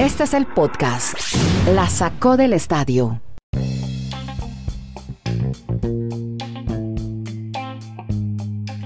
Este es el podcast La Sacó del Estadio.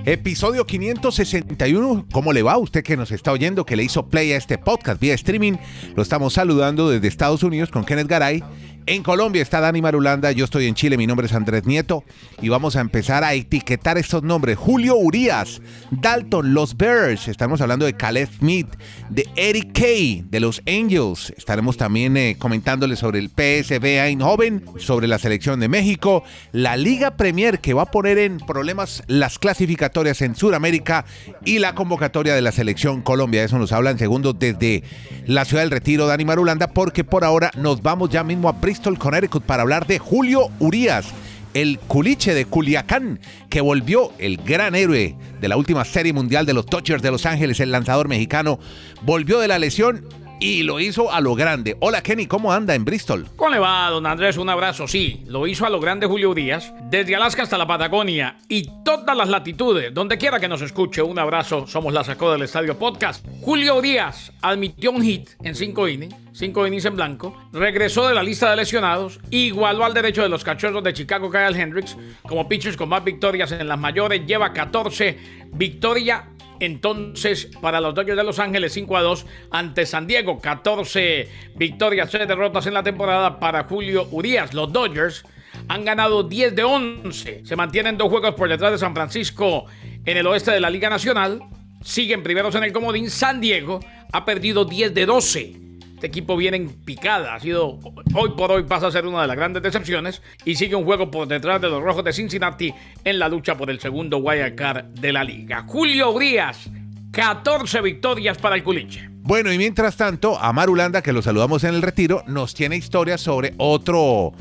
Episodio 561, ¿cómo le va a usted que nos está oyendo, que le hizo play a este podcast vía streaming? Lo estamos saludando desde Estados Unidos con Kenneth Garay. En Colombia está Dani Marulanda, yo estoy en Chile, mi nombre es Andrés Nieto y vamos a empezar a etiquetar estos nombres. Julio Urías, Dalton, los Bears, estamos hablando de Caleb Smith, de Eric Kay, de los Angels, estaremos también comentándoles sobre el PSV Eindhoven, sobre la selección de México, la Liga Premier que va a poner en problemas las clasificatorias en Sudamérica y la convocatoria de la selección Colombia. Eso nos habla en segundos desde la ciudad del Retiro, Dani Marulanda, porque por ahora nos vamos ya mismo a Connecticut para hablar de Julio Urías, el culiche de Culiacán, que volvió el gran héroe de la última serie mundial de los Dodgers de Los Ángeles, el lanzador mexicano, volvió de la lesión y lo hizo a lo grande. Hola Kenny, ¿cómo anda en Bristol? ¿Cómo le va, don Andrés? Un abrazo. Sí, lo hizo a lo grande Julio Urías, desde Alaska hasta la Patagonia y todas las latitudes, donde quiera que nos escuche. Un abrazo, somos La Sacó del Estadio Podcast. Julio Urías admitió un hit en 5 innings en blanco, regresó de la lista de lesionados, igualó al derecho de los Cachorros de Chicago, Kyle Hendricks, como pitchers con más victorias en las mayores, lleva 14 victorias. Entonces, para los Dodgers de Los Ángeles, 5-2 ante San Diego, 14 victorias, 3 derrotas en la temporada para Julio Urías. Los Dodgers han ganado 10 de 11, se mantienen 2 juegos por detrás de San Francisco en el oeste de la Liga Nacional, siguen primeros en el comodín. San Diego ha perdido 10 de 12. Este equipo viene en picada, ha sido, hoy por hoy pasa a ser una de las grandes decepciones y sigue un juego por detrás de los Rojos de Cincinnati en la lucha por el segundo wild card de la liga. Julio Urías, 14 victorias para el culiche. Bueno, y mientras tanto, a Marulanda, que lo saludamos en el Retiro, nos tiene historias sobre otro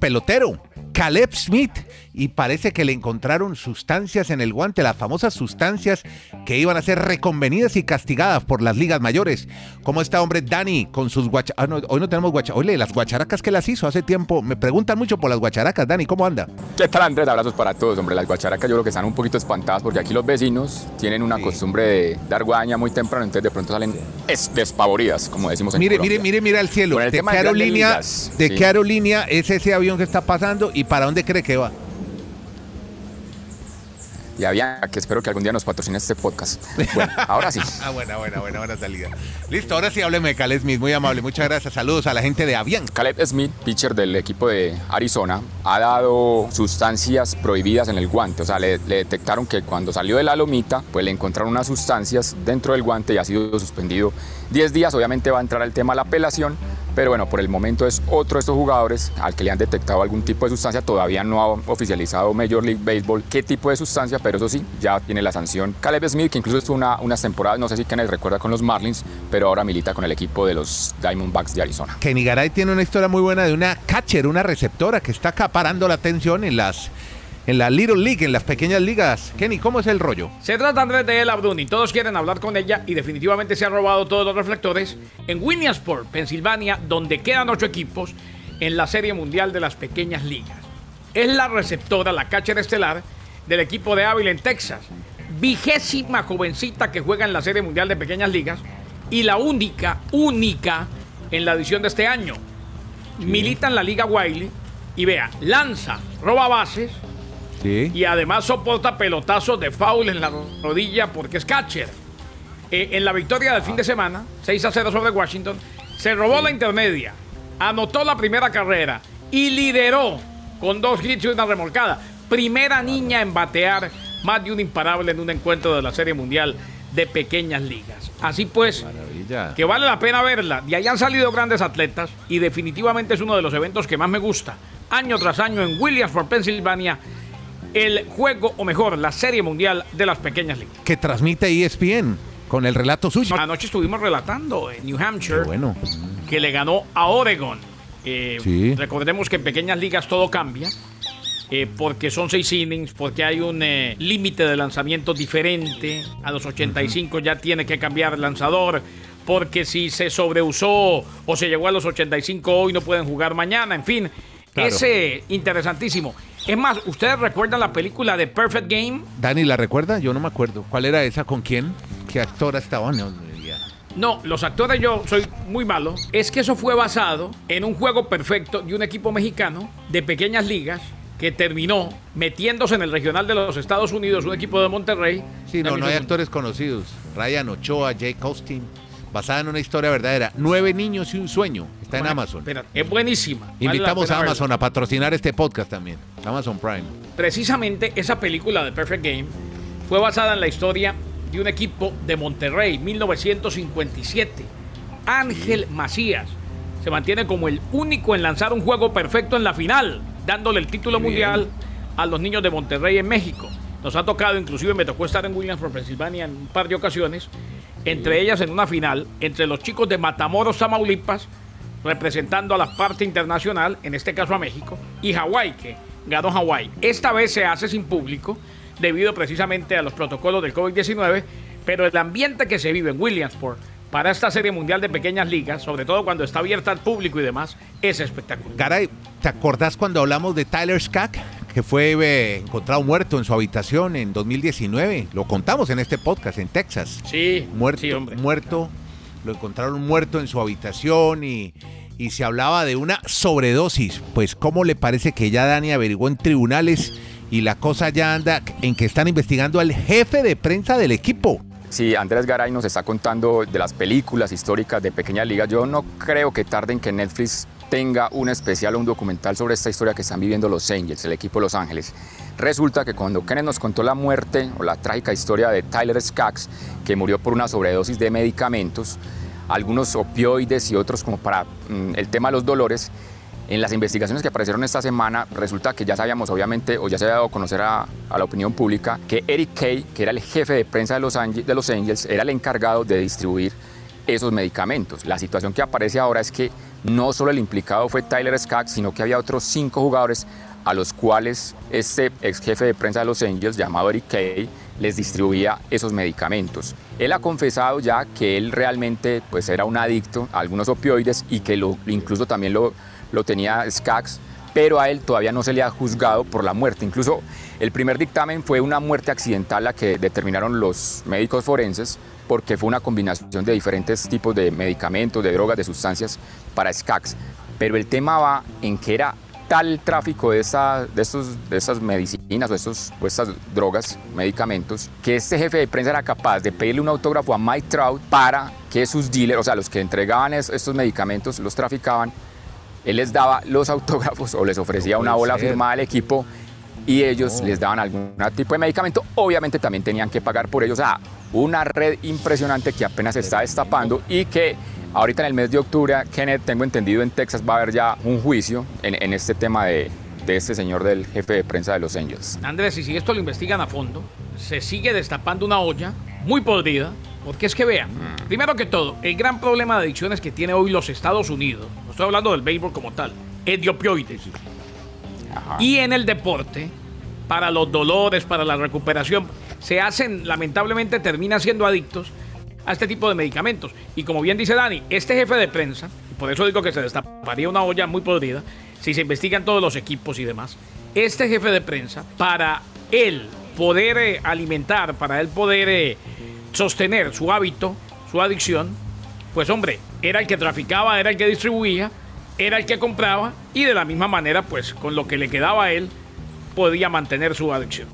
pelotero, Caleb Smith, y parece que le encontraron sustancias en el guante, las famosas sustancias que iban a ser reconvenidas y castigadas por las ligas mayores. ¿Cómo está, hombre, Dani, con sus guacharacas? Ah, no, hoy no tenemos guacharacas. Oye, las guacharacas que las hizo hace tiempo. Me preguntan mucho por las guacharacas. Dani, ¿cómo anda? ¿Qué tal, Andrés? Abrazos para todos, hombre. Las guacharacas yo creo que están un poquito espantadas porque aquí los vecinos tienen una costumbre de dar guaña muy temprano, entonces de pronto salen despavoridas, como decimos en Colombia. Mire al cielo. Bueno, ¿De qué aerolínea es ese avión que está pasando y para dónde cree que va? Y había que espero que algún día nos patrocine este podcast. Bueno, ahora sí. Ah, buena salida. Listo, ahora sí hábleme de Caleb Smith, muy amable, muchas gracias. Saludos a la gente de Avianca. Caleb Smith, pitcher del equipo de Arizona, ha dado sustancias prohibidas en el guante. O sea, le detectaron que cuando salió de la lomita, pues le encontraron unas sustancias dentro del guante y ha sido suspendido 10 días. Obviamente va a entrar el tema de la apelación, pero bueno, por el momento es otro de estos jugadores al que le han detectado algún tipo de sustancia. Todavía no ha oficializado Major League Baseball qué tipo de sustancia, pero eso sí, ya tiene la sanción. Caleb Smith, que incluso estuvo unas temporadas, no sé si Kenneth recuerda, con los Marlins, pero ahora milita con el equipo de los Diamondbacks de Arizona. Kenny Garay tiene una historia muy buena de una catcher, una receptora que está acaparando la atención en la Little League, en las pequeñas ligas. Kenny, ¿cómo es el rollo? Se trata, Andrés, de Ella Bruni. Todos quieren hablar con ella y definitivamente se ha robado todos los reflectores. En Williamsport, Pensilvania, donde quedan 8 equipos en la Serie Mundial de las Pequeñas Ligas. Es la receptora, la catcher estelar del equipo de Abilene, Texas. 20ª jovencita que juega en la Serie Mundial de Pequeñas Ligas y la única en la edición de este año. Sí. Milita en la Liga Wiley y vea, lanza, roba bases. Sí. Y además soporta pelotazos de foul en la rodilla porque es catcher. En la victoria del fin de semana, 6-0 sobre Washington, se robó la intermedia, anotó la primera carrera y lideró con 2 hits y una remolcada. Primera niña en batear más de un imparable en un encuentro de la Serie Mundial de Pequeñas Ligas. Así pues, maravilla, que vale la pena verla. De ahí han salido grandes atletas y definitivamente es uno de los eventos que más me gusta. Año tras año en Williamsport, Pensilvania, el juego, o mejor, la Serie Mundial de las Pequeñas Ligas. Que transmite ESPN con el relato suyo. Anoche estuvimos relatando en New Hampshire, bueno, que le ganó a Oregon. Sí. Recordemos que en Pequeñas Ligas todo cambia, porque son 6 innings, porque hay un límite de lanzamiento diferente. A los 85 ya tiene que cambiar el lanzador, porque si se sobreusó o se llegó a los 85 hoy no pueden jugar mañana, en fin. Claro. Ese interesantísimo. Es más, ¿ustedes recuerdan la película de Perfect Game? Dani, ¿la recuerda? Yo no me acuerdo. ¿Cuál era esa? ¿Con quién? ¿Qué actora estaba? No, No, los actores yo soy muy malo. Es que eso fue basado en un juego perfecto de un equipo mexicano de pequeñas ligas que terminó metiéndose en el regional de los Estados Unidos, un equipo de Monterrey. Sí, no, no hay actores conocidos. Ryan Ochoa, Jake Austin, basada en una historia verdadera. 9 niños y un sueño. Está en Amazon. Espérate, es buenísima. Invitamos a Amazon a patrocinar este podcast también. Amazon Prime. Precisamente esa película de Perfect Game fue basada en la historia de un equipo de Monterrey, 1957. Ángel Macías se mantiene como el único en lanzar un juego perfecto en la final, dándole el título mundial a los niños de Monterrey en México. Nos ha tocado, inclusive me tocó estar en Williamsport, Pensilvania en un par de ocasiones, entre ellas en una final entre los chicos de Matamoros, Tamaulipas, representando a la parte internacional, en este caso a México, y Hawái, que ganó Hawái. Esta vez se hace sin público, debido precisamente a los protocolos del COVID-19, pero el ambiente que se vive en Williamsport para esta serie mundial de pequeñas ligas, sobre todo cuando está abierta al público y demás, es espectacular. Garay, ¿te acordás cuando hablamos de Tyler Skaggs, que fue encontrado muerto en su habitación en 2019? Lo contamos en este podcast, en Texas. Sí, muerto, sí, hombre. Muerto, lo encontraron muerto en su habitación y se hablaba de una sobredosis. Pues, ¿cómo le parece que ya Dani averiguó en tribunales? Y la cosa ya anda en que están investigando al jefe de prensa del equipo. Sí, Andrés Garay nos está contando de las películas históricas de pequeñas ligas. Yo no creo que tarde en que Netflix tenga un especial o un documental sobre esta historia que están viviendo los Angels, el equipo de Los Ángeles. Resulta que cuando Kenneth nos contó la muerte o la trágica historia de Tyler Skaggs, que murió por una sobredosis de medicamentos, algunos opioides y otros como para el tema de los dolores, en las investigaciones que aparecieron esta semana, resulta que ya sabíamos, obviamente, o ya se había dado a conocer a la opinión pública, que Eric Kay, que era el jefe de prensa de los Angels, era el encargado de distribuir esos medicamentos. La situación que aparece ahora es que no solo el implicado fue Tyler Skaggs, sino que había otros 5 jugadores a los cuales este ex jefe de prensa de los Angels, llamado Eric Kay, les distribuía esos medicamentos. Él ha confesado ya que él realmente pues, era un adicto a algunos opioides y que incluso también lo tenía Skaggs, pero a él todavía no se le ha juzgado por la muerte. Incluso el primer dictamen fue una muerte accidental la que determinaron los médicos forenses, porque fue una combinación de diferentes tipos de medicamentos, de drogas, de sustancias para Skaggs. Pero el tema va en que era tal el tráfico de esas medicinas o estas drogas, medicamentos, que este jefe de prensa era capaz de pedirle un autógrafo a Mike Trout para que sus dealers, o sea, los que entregaban estos medicamentos, los traficaban. Él les daba los autógrafos o les ofrecía una bola firmada al equipo y ellos les daban algún tipo de medicamento. Obviamente también tenían que pagar por ellos. O sea, una red impresionante que apenas se está destapando y que ahorita en el mes de octubre, Kenneth, tengo entendido, en Texas va a haber ya un juicio en este tema de este señor del jefe de prensa de los Angels. Andrés, y si esto lo investigan a fondo, se sigue destapando una olla muy podrida, porque es que vean, primero que todo, el gran problema de adicciones que tiene hoy los Estados Unidos, no estoy hablando del béisbol como tal, es de opioides. Ajá. Y en el deporte, para los dolores, para la recuperación, se hacen, lamentablemente, terminan siendo adictos a este tipo de medicamentos. Y como bien dice Dani, este jefe de prensa, por eso digo que se destaparía una olla muy podrida, si se investigan todos los equipos y demás, este jefe de prensa, para él poder alimentar, para él poder sostener su hábito, su adicción, pues hombre, era el que traficaba, era el que distribuía, era el que compraba y de la misma manera, pues con lo que le quedaba a él, podía mantener su adicción.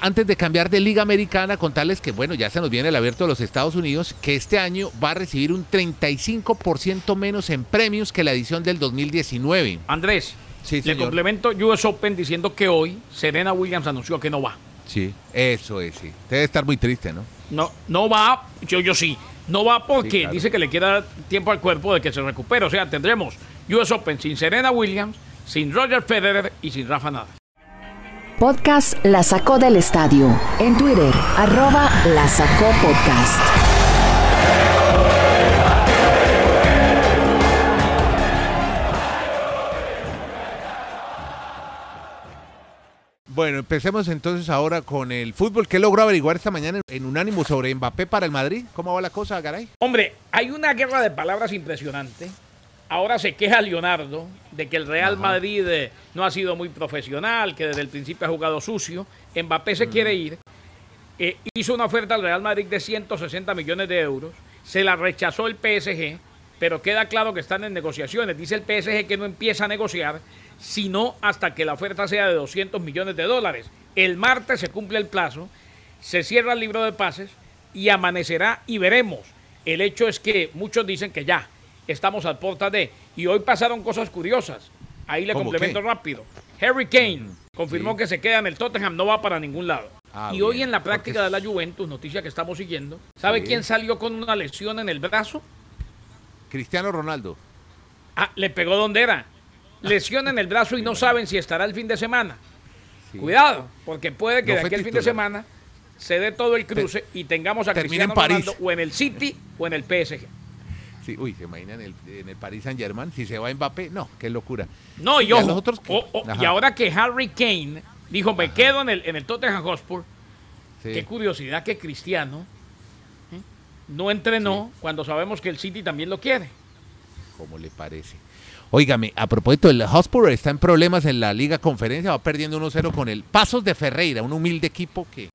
Antes de cambiar de Liga Americana, contarles que bueno, ya se nos viene el abierto de los Estados Unidos, que este año va a recibir un 35% menos en premios que la edición del 2019. Andrés, sí, le complemento US Open diciendo que hoy Serena Williams anunció que no va. Sí, eso es, sí. Debe estar muy triste, ¿no? No va, yo sí. No va porque sí, claro. Dice que le quiere dar tiempo al cuerpo de que se recupere. O sea, tendremos US Open sin Serena Williams, sin Roger Federer y sin Rafa Nadal. Podcast La Sacó del Estadio. En Twitter, @LaSacóPodcast. Bueno, empecemos entonces ahora con el fútbol. ¿Qué logró averiguar esta mañana en Unánimo sobre Mbappé para el Madrid? ¿Cómo va la cosa, Garay? Hombre, hay una guerra de palabras impresionante. Ahora se queja Leonardo de que el Real Madrid no ha sido muy profesional, que desde el principio ha jugado sucio. Mbappé se quiere ir. hizo una oferta al Real Madrid de 160 millones de euros, se la rechazó el PSG, pero queda claro que están en negociaciones. Dice el PSG que no empieza a negociar, sino hasta que la oferta sea de 200 millones de dólares. El martes se cumple el plazo, se cierra el libro de pases y amanecerá y veremos. El hecho es que muchos dicen que ya estamos a puertas de... Y hoy pasaron cosas curiosas. Ahí le complemento rápido. Harry Kane confirmó que se queda en el Tottenham, no va para ningún lado. Y bien, hoy en la práctica de la Juventus, noticia que estamos siguiendo, ¿sabe quién salió con una lesión en el brazo? Cristiano Ronaldo. Ah, le pegó donde era. Lesión en el brazo y no saben si estará el fin de semana. Sí. Cuidado, porque puede que de aquí al fin de semana se dé todo el cruce y tengamos a Cristiano Ronaldo o en el City o en el PSG. Sí, uy, se imaginan en el Paris Saint-Germain, si se va Mbappé, no, qué locura. No, y ojo, y ahora que Harry Kane dijo, me quedo en el Tottenham Hotspur, qué curiosidad que Cristiano no entrenó cuando sabemos que el City también lo quiere. ¿Cómo le parece? Óigame, a propósito, el Hotspur está en problemas en la Liga Conferencia, va perdiendo 1-0 con el Pasos de Ferreira, un humilde equipo que...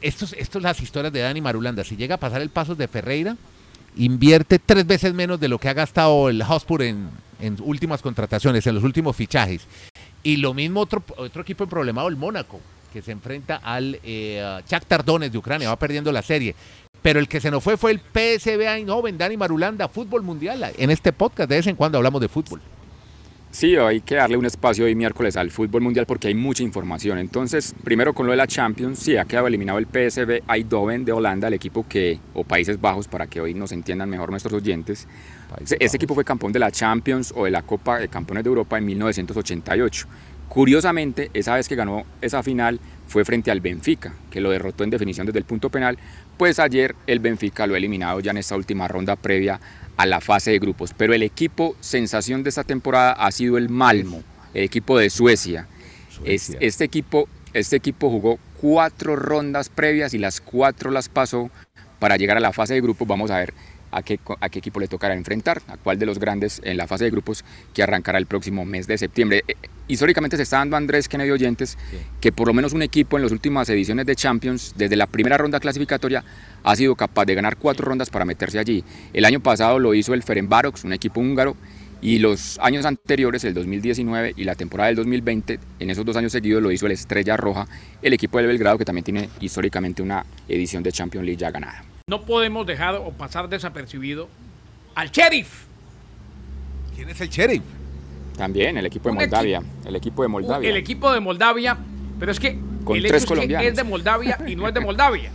Estos las historias de Dani Marulanda, si llega a pasar el Pasos de Ferreira... Invierte 3 veces menos de lo que ha gastado el Hotspur en últimas contrataciones, en los últimos fichajes. Y lo mismo otro equipo problemado, el Mónaco, que se enfrenta al Shakhtar Donetsk de Ucrania, va perdiendo la serie. Pero el que se nos fue el PSV Eindhoven, Dani Marulanda, fútbol mundial. En este podcast de vez en cuando hablamos de fútbol. Sí, hay que darle un espacio hoy miércoles al fútbol mundial porque hay mucha información. Entonces, primero con lo de la Champions, sí, ha quedado eliminado el PSV Eindhoven de Holanda, el equipo que, o Países Bajos, para que hoy nos entiendan mejor nuestros oyentes. Ese equipo fue campeón de la Champions o de la Copa de Campeones de Europa en 1988. Curiosamente, esa vez que ganó esa final fue frente al Benfica, que lo derrotó en definición desde el punto penal, pues ayer el Benfica lo ha eliminado ya en esta última ronda previa a la fase de grupos. Pero el equipo sensación de esta temporada ha sido el Malmo, el equipo de Suecia. Este equipo jugó 4 rondas previas y las 4 las pasó para llegar a la fase de grupos. Vamos a ver a qué equipo le tocará enfrentar, a cuál de los grandes en la fase de grupos que arrancará el próximo mes de septiembre. Históricamente se está dando, Andrés, Kenneth, oyentes, que por lo menos un equipo en las últimas ediciones de Champions, desde la primera ronda clasificatoria, ha sido capaz de ganar 4 rondas para meterse allí. El año pasado lo hizo el Ferencváros, un equipo húngaro, y los años anteriores, el 2019 y la temporada del 2020, en esos 2 años seguidos lo hizo el Estrella Roja, el equipo del Belgrado, que también tiene históricamente una edición de Champions League ya ganada. No podemos dejar o pasar desapercibido al Sheriff. ¿Quién es el Sheriff? También, el equipo de Moldavia. El equipo de Moldavia, pero es que con el 3 colombianos. Que es de Moldavia y no es de Moldavia.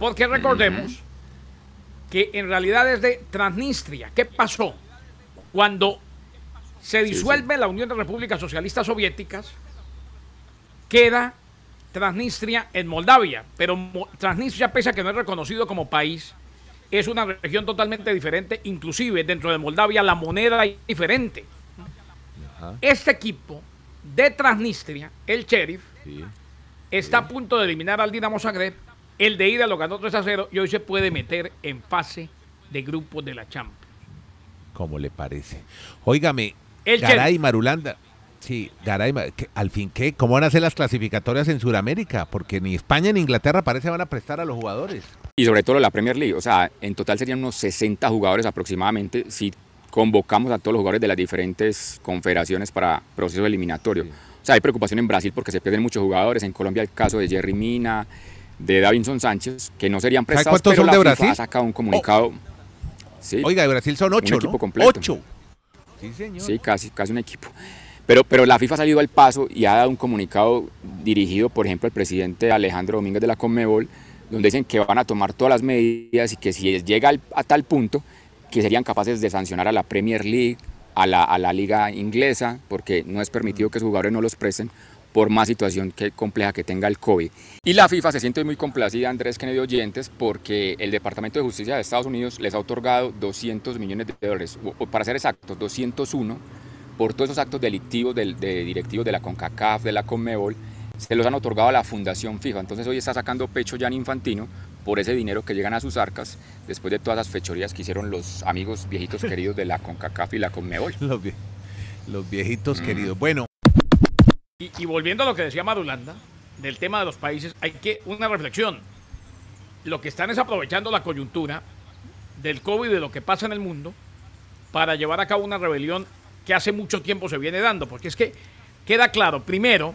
Porque recordemos que en realidad es de Transnistria. ¿Qué pasó? Cuando se disuelve la Unión de Repúblicas Socialistas Soviéticas, queda Transnistria en Moldavia, pero Transnistria, pese a que no es reconocido como país, es una región totalmente diferente, inclusive dentro de Moldavia la moneda es diferente. Este equipo de Transnistria, el Sheriff, está a punto de eliminar al Dinamo Zagreb, el de ida lo ganó 3-0 y hoy se puede meter en fase de grupos de la Champions. ¿Cómo le parece? Óigame, Garay, Marulanda... Sí, Garay, al fin, ¿qué? ¿Cómo van a hacer las clasificatorias en Sudamérica? Porque ni España ni Inglaterra parece que van a prestar a los jugadores. Y sobre todo la Premier League, o sea, en total serían unos 60 jugadores aproximadamente si convocamos a todos los jugadores de las diferentes confederaciones para proceso eliminatorio. Sí. O sea, hay preocupación en Brasil porque se pierden muchos jugadores, en Colombia el caso de Jerry Mina, de Davinson Sánchez, que no serían prestados. ¿Cuántos pero son la de Brasil? FIFA ha sacado un comunicado. Sí, oiga, de Brasil son 8, un equipo, ¿no? Completo. 8. Sí, señor. Sí, casi un equipo. Pero la FIFA ha salido al paso y ha dado un comunicado dirigido, por ejemplo, al presidente Alejandro Domínguez de la Conmebol, donde dicen que van a tomar todas las medidas y que si llega a tal punto que serían capaces de sancionar a la Premier League, a la liga inglesa, porque no es permitido que sus jugadores no los presten por más situación que compleja que tenga el COVID. Y la FIFA se siente muy complacida, Andrés, Kennedy, oyentes, porque el Departamento de Justicia de Estados Unidos les ha otorgado 200 millones de dólares, o para ser exactos, 201 por todos esos actos delictivos de directivos de la CONCACAF, de la CONMEBOL, se los han otorgado a la Fundación FIFA. Entonces hoy está sacando pecho Gianni Infantino por ese dinero que llegan a sus arcas después de todas las fechorías que hicieron los amigos viejitos queridos de la CONCACAF y la CONMEBOL. Los viejitos queridos. Bueno. Y volviendo a lo que decía Marulanda, del tema de los países, hay que una reflexión. Lo que están es aprovechando la coyuntura del COVID, de lo que pasa en el mundo, para llevar a cabo una rebelión que hace mucho tiempo se viene dando, porque es que queda claro, primero,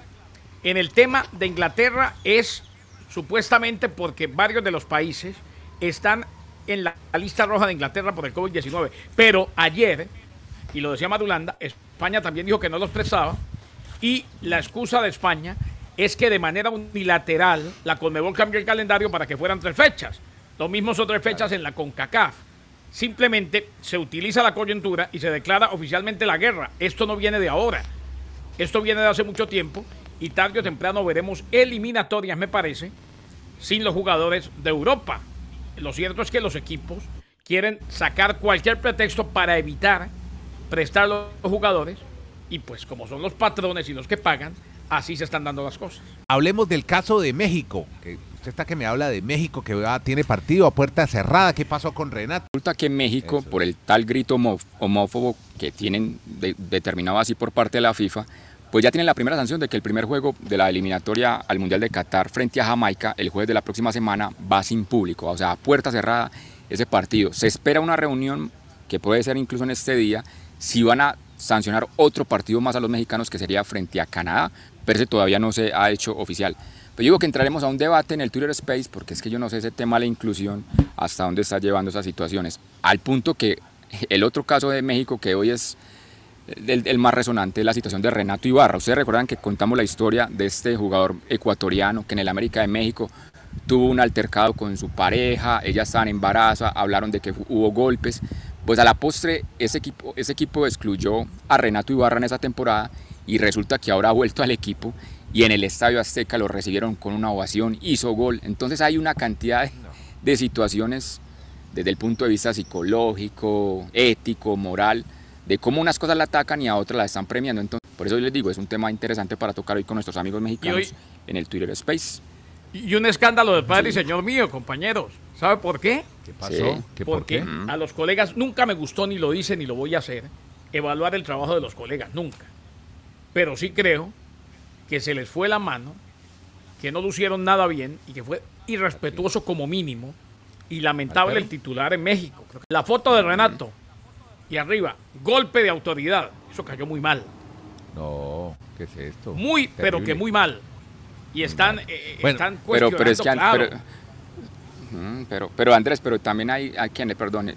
en el tema de Inglaterra es supuestamente porque varios de los países están en la lista roja de Inglaterra por el COVID-19, pero ayer, y lo decía Marulanda, España también dijo que no los prestaba, y la excusa de España es que de manera unilateral la Conmebol cambió el calendario para que fueran 3 fechas. Lo mismo son 3 fechas en la CONCACAF. Simplemente se utiliza la coyuntura y se declara oficialmente la guerra. Esto no viene de ahora. Esto viene de hace mucho tiempo y tarde o temprano veremos eliminatorias, me parece, sin los jugadores de Europa. Lo cierto es que los equipos quieren sacar cualquier pretexto para evitar prestar los jugadores y pues como son los patrones y los que pagan, así se están dando las cosas. Hablemos del caso de México. Usted está que me habla de México, que tiene partido a puerta cerrada. ¿Qué pasó con Renato? Resulta que en México, por el tal grito homófobo que tienen determinado así por parte de la FIFA, pues ya tienen la primera sanción de que el primer juego de la eliminatoria al Mundial de Qatar frente a Jamaica, el jueves de la próxima semana, va sin público. O sea, a puerta cerrada ese partido. Se espera una reunión que puede ser incluso en este día, si van a sancionar otro partido más a los mexicanos, que sería frente a Canadá, pero ese todavía no se ha hecho oficial. Pero yo digo que entraremos a un debate en el Twitter Space, porque es que yo no sé ese tema de la inclusión, hasta dónde está llevando esas situaciones, al punto que el otro caso de México que hoy es el más resonante es la situación de Renato Ibarra. Ustedes recuerdan que contamos la historia de este jugador ecuatoriano que en el América de México tuvo un altercado con su pareja, ella estaba en embarazo, hablaron de que hubo golpes. Pues a la postre ese equipo excluyó a Renato Ibarra en esa temporada y resulta que ahora ha vuelto al equipo y en el Estadio Azteca lo recibieron con una ovación, hizo gol. Entonces hay una cantidad de situaciones desde el punto de vista psicológico, ético, moral, de cómo unas cosas la atacan y a otras la están premiando. Entonces, por eso yo les digo, es un tema interesante para tocar hoy con nuestros amigos mexicanos hoy, en el Twitter Space. Y un escándalo de padre y señor mío, compañeros. ¿Sabe por qué? ¿Qué pasó? Sí. Porque a los colegas nunca me gustó, ni lo hice, ni lo voy a hacer, evaluar el trabajo de los colegas, nunca. Pero sí creo que se les fue la mano, que no lucieron nada bien y que fue irrespetuoso como mínimo y lamentable el titular en México. La foto de Renato y arriba, golpe de autoridad. Eso cayó muy mal. No, ¿qué es esto? Muy, terrible. Pero que muy mal. Y están, están cuestionando, pero es que Pero Andrés, pero también hay quienes, perdón,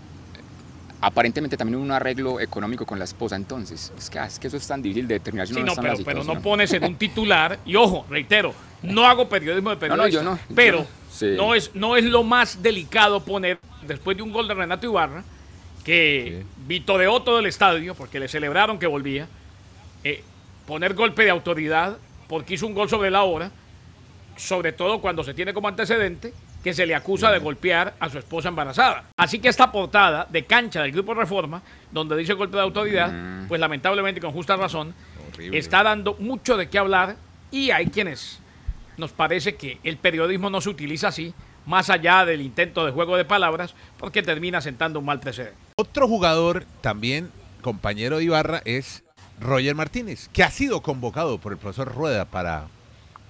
aparentemente también hubo un arreglo económico con la esposa, entonces, es que eso es tan difícil de determinar. Si sí, no, pero no pones en un titular, y ojo, reitero, no hago periodismo de periodista, no, pero sí. no es lo más delicado poner, después de un gol de Renato Ibarra, que sí vitoreó todo el estadio, porque le celebraron que volvía, poner golpe de autoridad, porque hizo un gol sobre la hora, sobre todo cuando se tiene como antecedente que se le acusa de golpear a su esposa embarazada. Así que esta portada de Cancha del Grupo Reforma, donde dice golpe de autoridad, pues lamentablemente con justa razón, horrible, está dando mucho de qué hablar y hay quienes nos parece que el periodismo no se utiliza así, más allá del intento de juego de palabras, porque termina sentando un mal precedente. Otro jugador también, compañero de Ibarra, es Roger Martínez, que ha sido convocado por el profesor Rueda para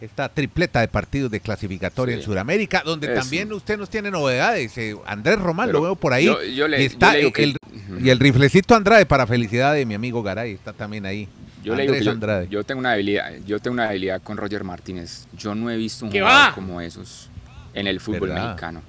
esta tripleta de partidos de clasificatoria en Sudamérica, donde también usted nos tiene novedades. Andrés Román, pero lo veo por ahí. Y el riflecito Andrade, para felicidad de mi amigo Garay, está también ahí. Yo tengo una habilidad, con Roger Martínez. Yo no he visto un jugador como esos en el fútbol mexicano.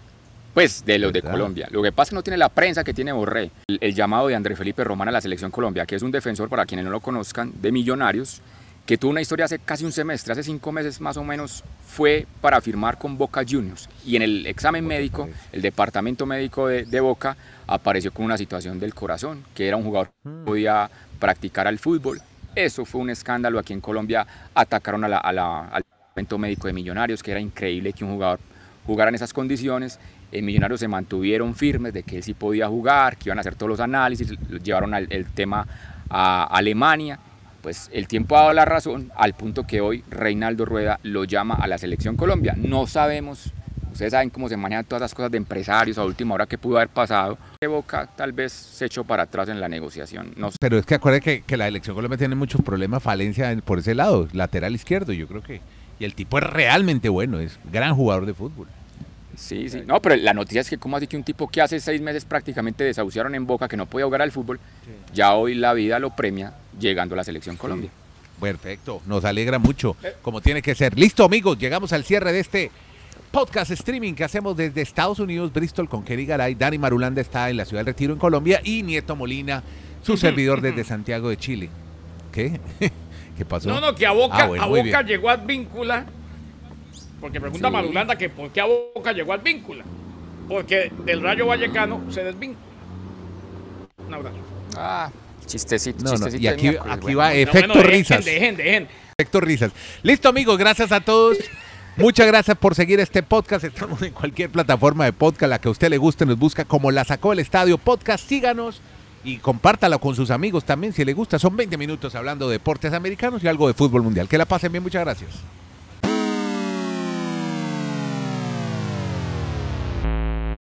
Pues de los de Colombia. Lo que pasa es que no tiene la prensa que tiene Borré. El llamado de Andrés Felipe Román a la selección Colombia, que es un defensor, para quienes no lo conozcan, de Millonarios, que tuvo una historia hace casi un semestre, hace 5 meses más o menos, fue para firmar con Boca Juniors. Y en el examen médico, el departamento médico de Boca apareció con una situación del corazón, que era un jugador que podía practicar al fútbol. Eso fue un escándalo aquí en Colombia. Atacaron al departamento médico de Millonarios, que era increíble que un jugador jugara en esas condiciones. Millonarios se mantuvieron firmes de que él sí podía jugar, que iban a hacer todos los análisis, llevaron el tema a Alemania. Pues el tiempo ha dado la razón, al punto que hoy Reinaldo Rueda lo llama a la selección Colombia. No sabemos, ustedes saben cómo se manejan todas las cosas de empresarios a última hora, que pudo haber pasado. De Boca tal vez se echó para atrás en la negociación. No sé. Pero es que acuérdense que la selección Colombia tiene muchos problemas, falencia por ese lado, lateral izquierdo. Yo creo que Y el tipo es realmente bueno, es gran jugador de fútbol. Sí, sí. No, pero la noticia es que, ¿cómo así que un tipo que hace 6 meses prácticamente desahuciaron en Boca, que no podía jugar al fútbol, sí, ya hoy la vida lo premia llegando a la selección Colombia? Sí. Perfecto, nos alegra mucho, como tiene que ser. Listo, amigos, llegamos al cierre de este podcast streaming que hacemos desde Estados Unidos, Bristol, con Kenneth Garay. Dani Marulanda está en la ciudad del Retiro, en Colombia, y Nieto Molina, su servidor, desde Santiago de Chile. ¿Qué? ¿Qué pasó? No, no, que a Boca, bueno, a Boca llegó Advíncula. Porque pregunta sí. Marulanda que por qué a Boca llegó Advíncula. Porque del Rayo Vallecano se desvincula. Un abrazo. Ah, chistecito, no, chistecito. No, y aquí va efecto risas. Dejen. Efecto risas. Listo, amigos, gracias a todos. Muchas gracias por seguir este podcast. Estamos en cualquier plataforma de podcast, la que a usted le guste, nos busca como La Sacó del Estadio Podcast. Síganos y compártalo con sus amigos también si le gusta. Son 20 minutos hablando de deportes americanos y algo de fútbol mundial. Que la pasen bien, muchas gracias.